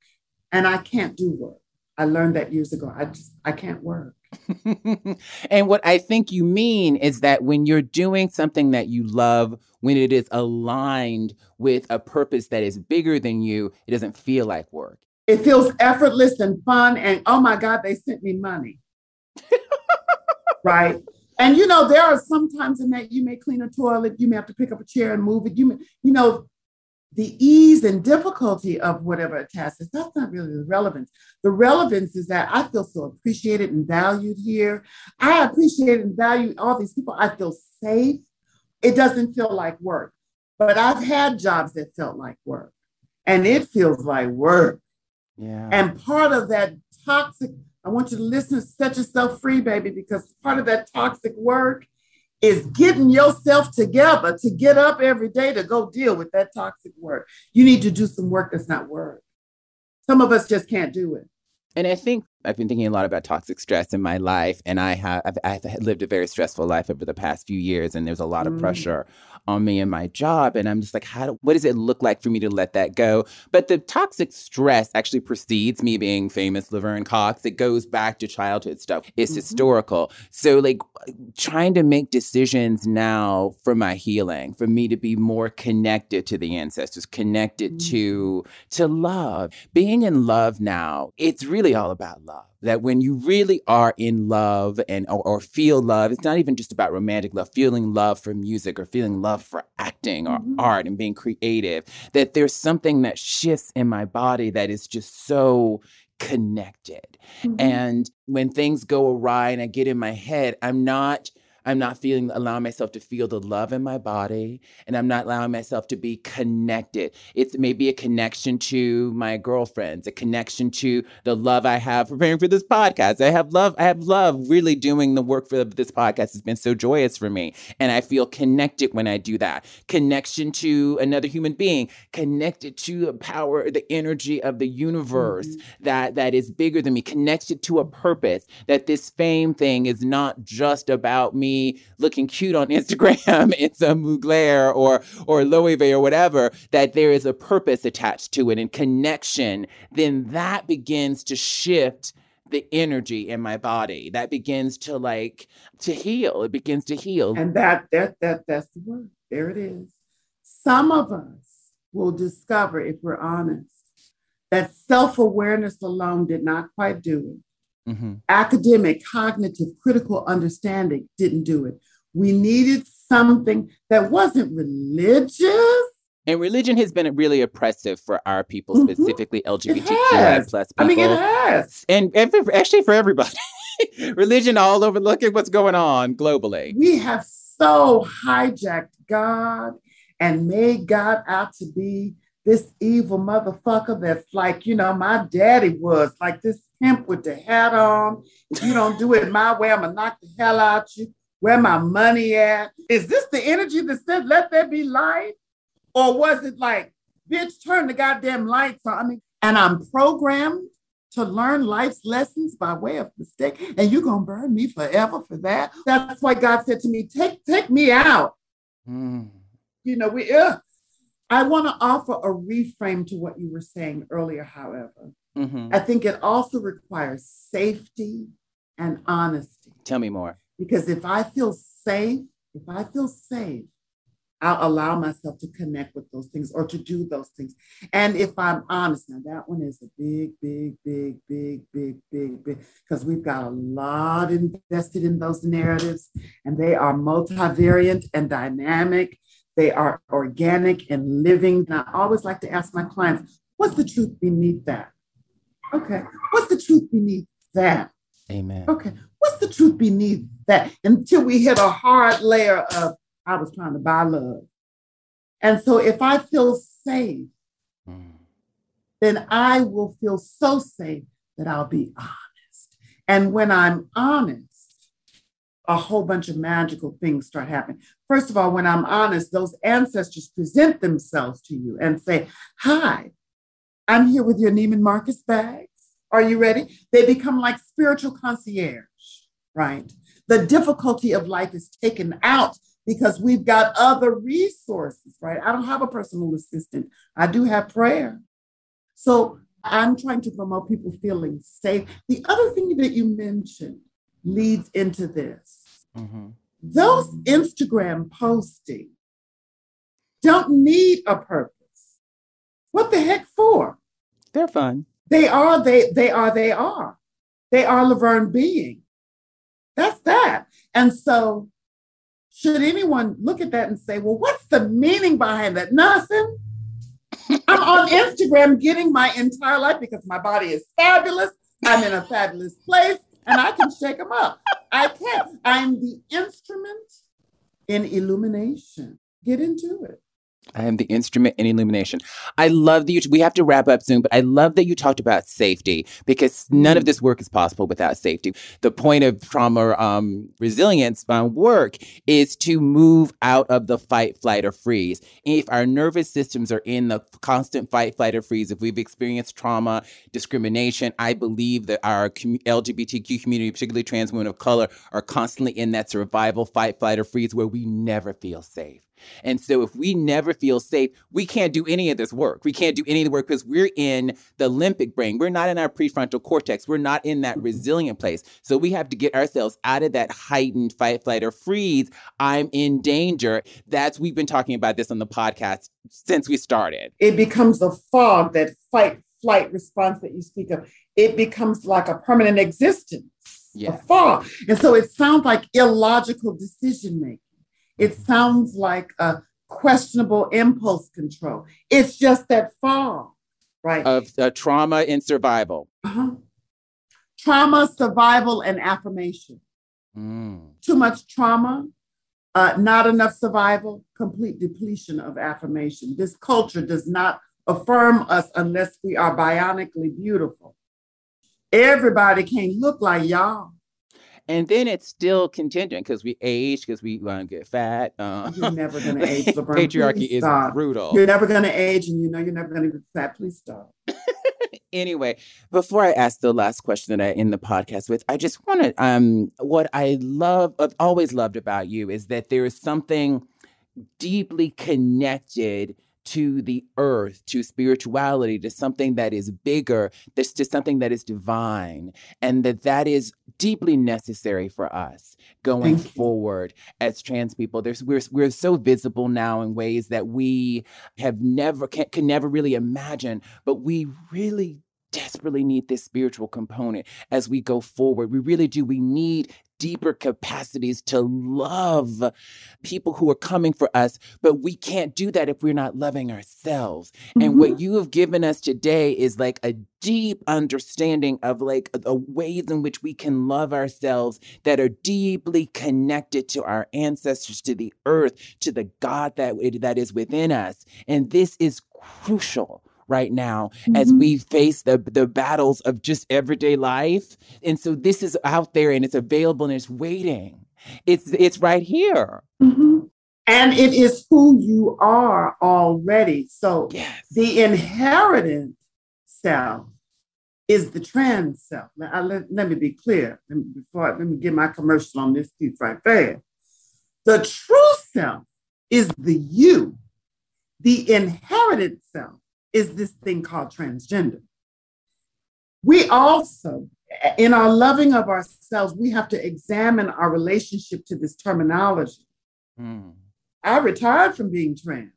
and I can't do work. I learned that years ago. I just, I can't work. And what I think you mean is that when you're doing something that you love, when it is aligned with a purpose that is bigger than you, it doesn't feel like work. It feels effortless and fun. And oh my God, they sent me money. Right. And, you know, there are some times in that you may clean a toilet, you may have to pick up a chair and move it. You may, you know, the ease and difficulty of whatever a task is, that's not really the relevance. The relevance is that I feel so appreciated and valued here. I appreciate and value all these people. I feel safe. It doesn't feel like work. But I've had jobs that felt like work. And it feels like work. Yeah. And part of that toxic, I want you to listen, set yourself free, baby, because part of that toxic work is getting yourself together to get up every day to go deal with that toxic work. You need to do some work that's not work. Some of us just can't do it. And I think I've been thinking a lot about toxic stress in my life, and I have I've, I've lived a very stressful life over the past few years, and there's a lot of mm. pressure on me and my job, and I'm just like, how? Do, what does it look like for me to let that go? But the toxic stress actually precedes me being famous Laverne Cox. It goes back to childhood stuff. It's mm-hmm. historical. So like trying to make decisions now for my healing, for me to be more connected to the ancestors, connected mm-hmm. to to love. Being in love now, it's really all about love. That when you really are in love and or, or feel love, it's not even just about romantic love, feeling love for music or feeling love for acting or mm-hmm. art and being creative, that there's something that shifts in my body that is just so connected. Mm-hmm. And when things go awry and I get in my head, I'm not I'm not feeling, allowing myself to feel the love in my body, and I'm not allowing myself to be connected. It's maybe a connection to my girlfriends, a connection to the love I have preparing for this podcast. I have love. I have love really doing the work for this podcast. It's been so joyous for me. And I feel connected when I do that. Connection to another human being, connected to the power, the energy of the universe mm-hmm. that, that is bigger than me, connected to a purpose, that this fame thing is not just about me looking cute on Instagram in some Mugler or or Loewe or whatever, that there is a purpose attached to it and connection, then that begins to shift the energy in my body. That begins to like to heal. It begins to heal. And that that that that's the word. There it is. Some of us will discover, if we're honest, that self-awareness alone did not quite do it. Mm-hmm. Academic, cognitive, critical understanding didn't do it. We needed something that wasn't religious. And religion has been really oppressive for our people, mm-hmm. specifically L G B T Q I plus people. I mean, it has. And, and for, actually for everybody. Religion all over. Look at what's going on globally. We have so hijacked God and made God out to be this evil motherfucker that's like, you know, my daddy was like this pimp with the hat on. If you don't do it my way, I'm going to knock the hell out you. Where my money at? Is this the energy that said, let there be light? Or was it like, bitch, turn the goddamn lights on? I mean, and I'm programmed to learn life's lessons by way of mistake. And you're going to burn me forever for that. That's why God said to me, take, take me out. Mm. You know, we, ugh. I want to offer a reframe to what you were saying earlier, however. Mm-hmm. I think it also requires safety and honesty. Tell me more. Because if I feel safe, if I feel safe, I'll allow myself to connect with those things or to do those things. And if I'm honest, now that one is a big, big, big, big, big, big, big, because we've got a lot invested in those narratives, and they are multivariant and dynamic. They are organic and living. And I always like to ask my clients, what's the truth beneath that? Okay. What's the truth beneath that? Amen. Okay. What's the truth beneath that? Until we hit a hard layer of, I was trying to buy love. And so if I feel safe, mm. then I will feel so safe that I'll be honest. And when I'm honest, a whole bunch of magical things start happening. First of all, when I'm honest, those ancestors present themselves to you and say, hi, I'm here with your Neiman Marcus bags. Are you ready? They become like spiritual concierge, right? The difficulty of life is taken out because we've got other resources, right? I don't have a personal assistant. I do have prayer. So I'm trying to promote people feeling safe. The other thing that you mentioned leads into this. Mm-hmm. Those Instagram posting don't need a purpose. What the heck for? They're fun. They are, they, they are, they are. They are Laverne being. That's that. And so should anyone look at that and say, well, what's the meaning behind that? Nothing. I'm on Instagram getting my entire life because my body is fabulous. I'm in a fabulous place and I can shake them up. I can. I'm the instrument in illumination. Get into it. I am the instrument in illumination. I love that you, we have to wrap up soon, but I love that you talked about safety because none of this work is possible without safety. The point of trauma um, resilience work is to move out of the fight, flight, or freeze. If our nervous systems are in the constant fight, flight, or freeze, if we've experienced trauma, discrimination, I believe that our L G B T Q community, particularly trans women of color, are constantly in that survival, fight, flight, or freeze where we never feel safe. And so if we never feel safe, we can't do any of this work. We can't do any of the work because we're in the limbic brain. We're not in our prefrontal cortex. We're not in that resilient place. So we have to get ourselves out of that heightened fight, flight, or freeze. I'm in danger. That's, we've been talking about this on the podcast since we started. It becomes a fog, that fight, flight response that you speak of. It becomes like a permanent existence, yeah. a fog. And so it sounds like illogical decision-making. It sounds like a questionable impulse control. It's just that fall, right? Of uh, trauma and survival. Uh-huh. Trauma, survival, and affirmation. Mm. Too much trauma, uh, not enough survival, complete depletion of affirmation. This culture does not affirm us unless we are bionically beautiful. Everybody can't look like y'all. And then it's still contingent because we age, because we want to get fat. Uh, you're never going to age, Laverne. Patriarchy is brutal. You're never going to age, and you know you're never going to get fat. Please stop. Anyway, before I ask the last question that I end the podcast with, I just want to, um, what I love, I've always loved about you is that there is something deeply connected to the earth, to spirituality, to something that is bigger, that's to something that is divine, and that that is deeply necessary for us going forward as trans people. There's, we're, we're so visible now in ways that we have never, can, can never really imagine, but we really desperately need this spiritual component as we go forward. We really do. We need deeper capacities to love people who are coming for us, but we can't do that if we're not loving ourselves. Mm-hmm. And what you have given us today is like a deep understanding of like a, a ways in which we can love ourselves that are deeply connected to our ancestors, to the earth, to the God that that is within us. And this is crucial right now, mm-hmm. as we face the, the battles of just everyday life. And so this is out there and it's available and it's waiting. It's, it's right here. Mm-hmm. And it is who you are already. So yes. The inherited self is the trans self. Now, I, let, let me be clear. Let me, before I, let me get my commercial on this piece right there. The true self is the you. The inherited self is this thing called transgender. We also, in our loving of ourselves, we have to examine our relationship to this terminology. Mm. I retired from being trans.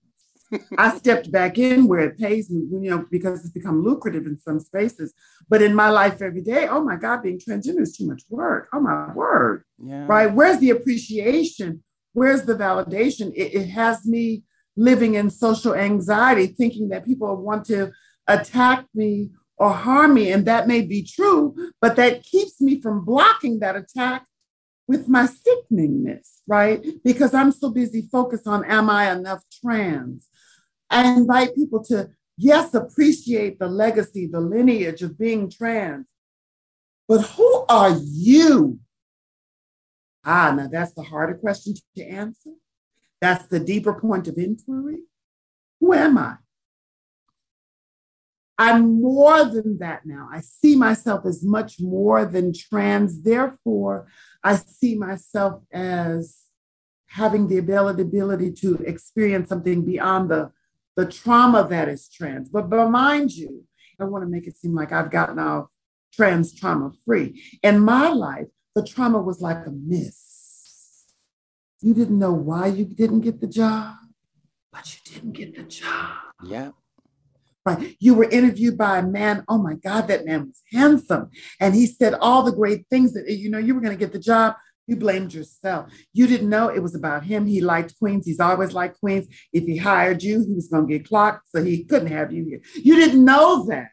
I stepped back in where it pays me, you know, because it's become lucrative in some spaces. But in my life every day, oh my God, being transgender is too much work. Oh my word, yeah. Right? Where's the appreciation? Where's the validation? It, it has me living in social anxiety, thinking that people want to attack me or harm me. And that may be true, but that keeps me from blocking that attack with my sickeningness, right? Because I'm so busy focused on, am I enough trans? I invite people to, yes, appreciate the legacy, the lineage of being trans, but who are you? Ah, now that's the harder question to answer. That's the deeper point of inquiry. Who am I? I'm more than that now. I see myself as much more than trans. Therefore, I see myself as having the ability to experience something beyond the, the trauma that is trans. But, but mind you, I want to make it seem like I've gotten off trans trauma free. In my life, the trauma was like a miss. You didn't know why you didn't get the job, but you didn't get the job. Yeah. Right. You were interviewed by a man. Oh my God, that man was handsome. And he said all the great things that, you know, you were going to get the job. You blamed yourself. You didn't know it was about him. He liked Queens. He's always liked Queens. If he hired you, he was going to get clocked. So he couldn't have you here. You didn't know that.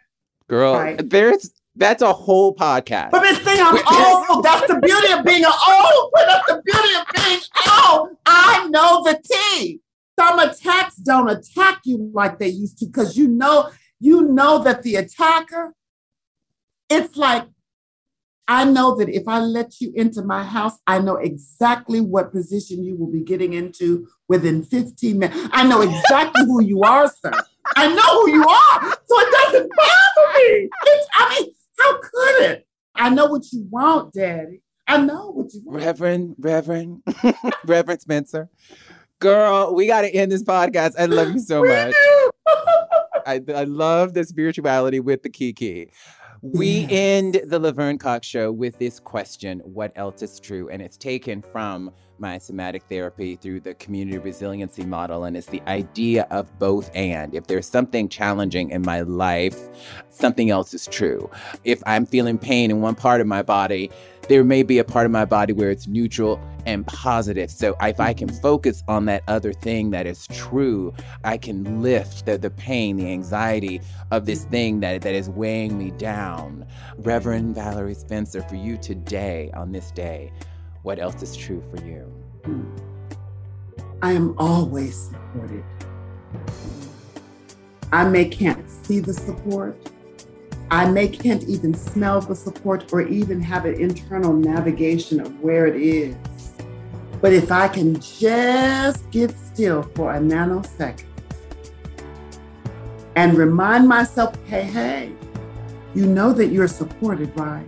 Girl, right? there's that's a whole podcast. But this thing, I'm old. That's the beauty of being old. That's the beauty of being old. I know the tea. Some attacks don't attack you like they used to, because you know, you know that the attacker, it's like, I know that if I let you into my house, I know exactly what position you will be getting into within fifteen minutes. I know exactly who you are, sir. I know who you are. So it doesn't bother me. It's, I mean, how could it? I know what you want, Daddy. I know what you want. Reverend, Reverend, Reverend Spencer. Girl, we got to end this podcast. I love you so we much. I, I love the spirituality with the Kiki. We end the Laverne Cox Show with this question, what else is true? And it's taken from my somatic therapy through the community resiliency model. And it's the idea of both and. If there's something challenging in my life, something else is true. If I'm feeling pain in one part of my body, there may be a part of my body where it's neutral and positive. So if I can focus on that other thing that is true, I can lift the, the pain, the anxiety of this thing that, that is weighing me down. Reverend Valerie Spencer, for you today, on this day, what else is true for you? I am always supported. I may can't see the support. I may can't even smell the support or even have an internal navigation of where it is. But if I can just get still for a nanosecond and remind myself, hey, hey, you know that you're supported, right?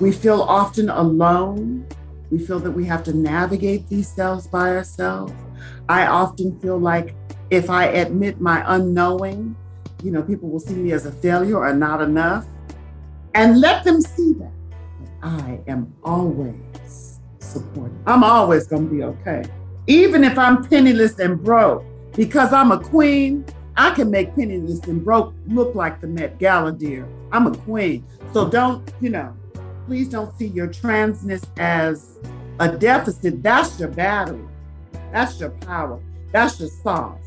We feel often alone. We feel that we have to navigate these selves by ourselves. I often feel like if I admit my unknowing, you know, people will see me as a failure or not enough. And let them see that. I am always supported. I'm always going to be okay. Even if I'm penniless and broke, because I'm a queen, I can make penniless and broke look like the Met Gala, dear. I'm a queen. So don't, you know, please don't see your transness as a deficit. That's your battery. That's your power. That's your sauce.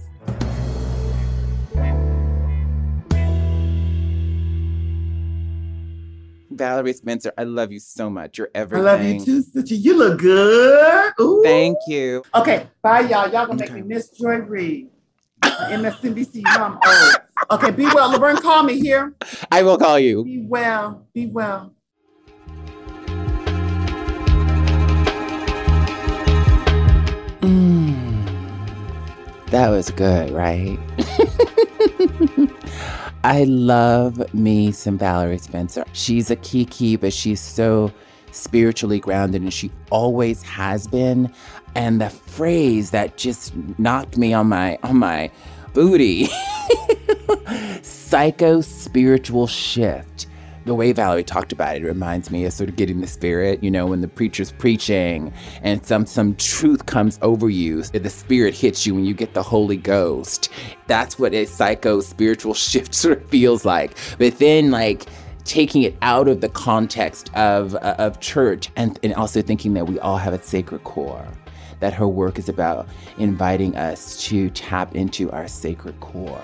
Valerie Spencer, I love you so much. You're everything. I love you too, sister. You look good. Ooh. Thank you. Okay, bye, y'all. Y'all gonna okay. make me miss Joy Reid. M S N B C, mom. Old. Okay, be well. Laverne, call me here. I will call you. Be well. Be well. Mm, that was good, right? I love me some Valerie Spencer. She's a Kiki, but she's so spiritually grounded, and she always has been. And the phrase that just knocked me on my on my booty, psycho-spiritual shift. The way Valerie talked about it, it reminds me of sort of getting the spirit, you know, when the preacher's preaching and some some truth comes over you, the spirit hits you and you get the Holy Ghost. That's what a psycho-spiritual shift sort of feels like. But then, like, taking it out of the context of, uh, of church and, and also thinking that we all have a sacred core, that her work is about inviting us to tap into our sacred core.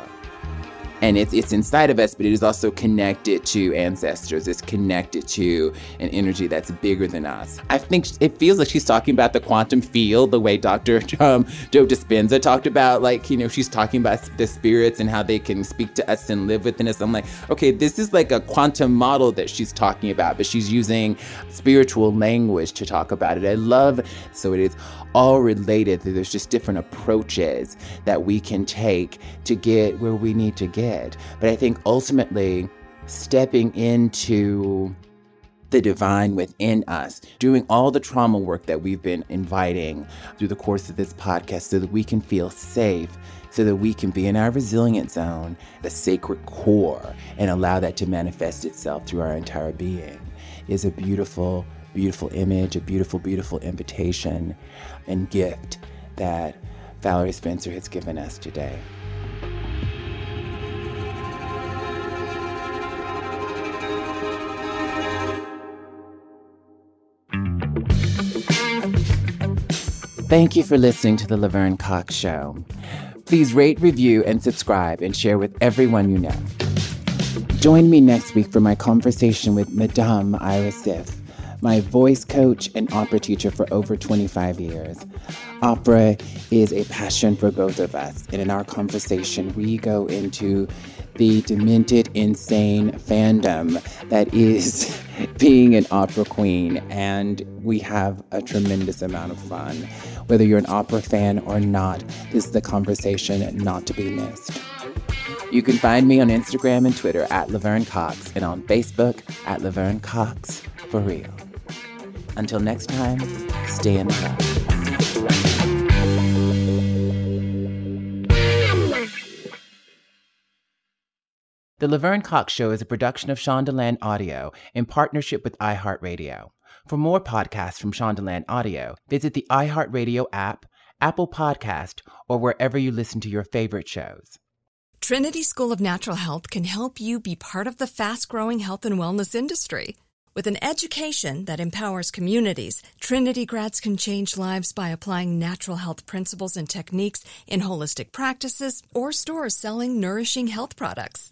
And it's, it's inside of us, but it is also connected to ancestors. It's connected to an energy that's bigger than us. I think it feels like she's talking about the quantum field, the way Doctor Um, Joe Dispenza talked about, like, you know, she's talking about the spirits and how they can speak to us and live within us. I'm like, okay, this is like a quantum model that she's talking about, but she's using spiritual language to talk about it. I love, so it is all related. There's just different approaches that we can take to get where we need to get. But I think ultimately stepping into the divine within us, doing all the trauma work that we've been inviting through the course of this podcast so that we can feel safe, so that we can be in our resilient zone, the sacred core, and allow that to manifest itself through our entire being, is a beautiful, beautiful image, a beautiful, beautiful invitation and gift that Valerie Spencer has given us today. Thank you for listening to The Laverne Cox Show. Please rate, review, and subscribe, and share with everyone you know. Join me next week for my conversation with Madame Ira Siff, my voice coach and opera teacher for over twenty-five years. Opera is a passion for both of us, and in our conversation, we go into the demented, insane fandom that is being an opera queen, and we have a tremendous amount of fun. Whether you're an opera fan or not, this is the conversation not to be missed. You can find me on Instagram and Twitter at Laverne Cox, and on Facebook at Laverne Cox for real. Until next time, stay in touch. The Laverne Cox Show is a production of Shondaland Audio in partnership with iHeartRadio. For more podcasts from Shondaland Audio, visit the iHeartRadio app, Apple Podcast, or wherever you listen to your favorite shows. Trinity School of Natural Health can help you be part of the fast-growing health and wellness industry. With an education that empowers communities, Trinity grads can change lives by applying natural health principles and techniques in holistic practices or stores selling nourishing health products.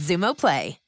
Zumo Play.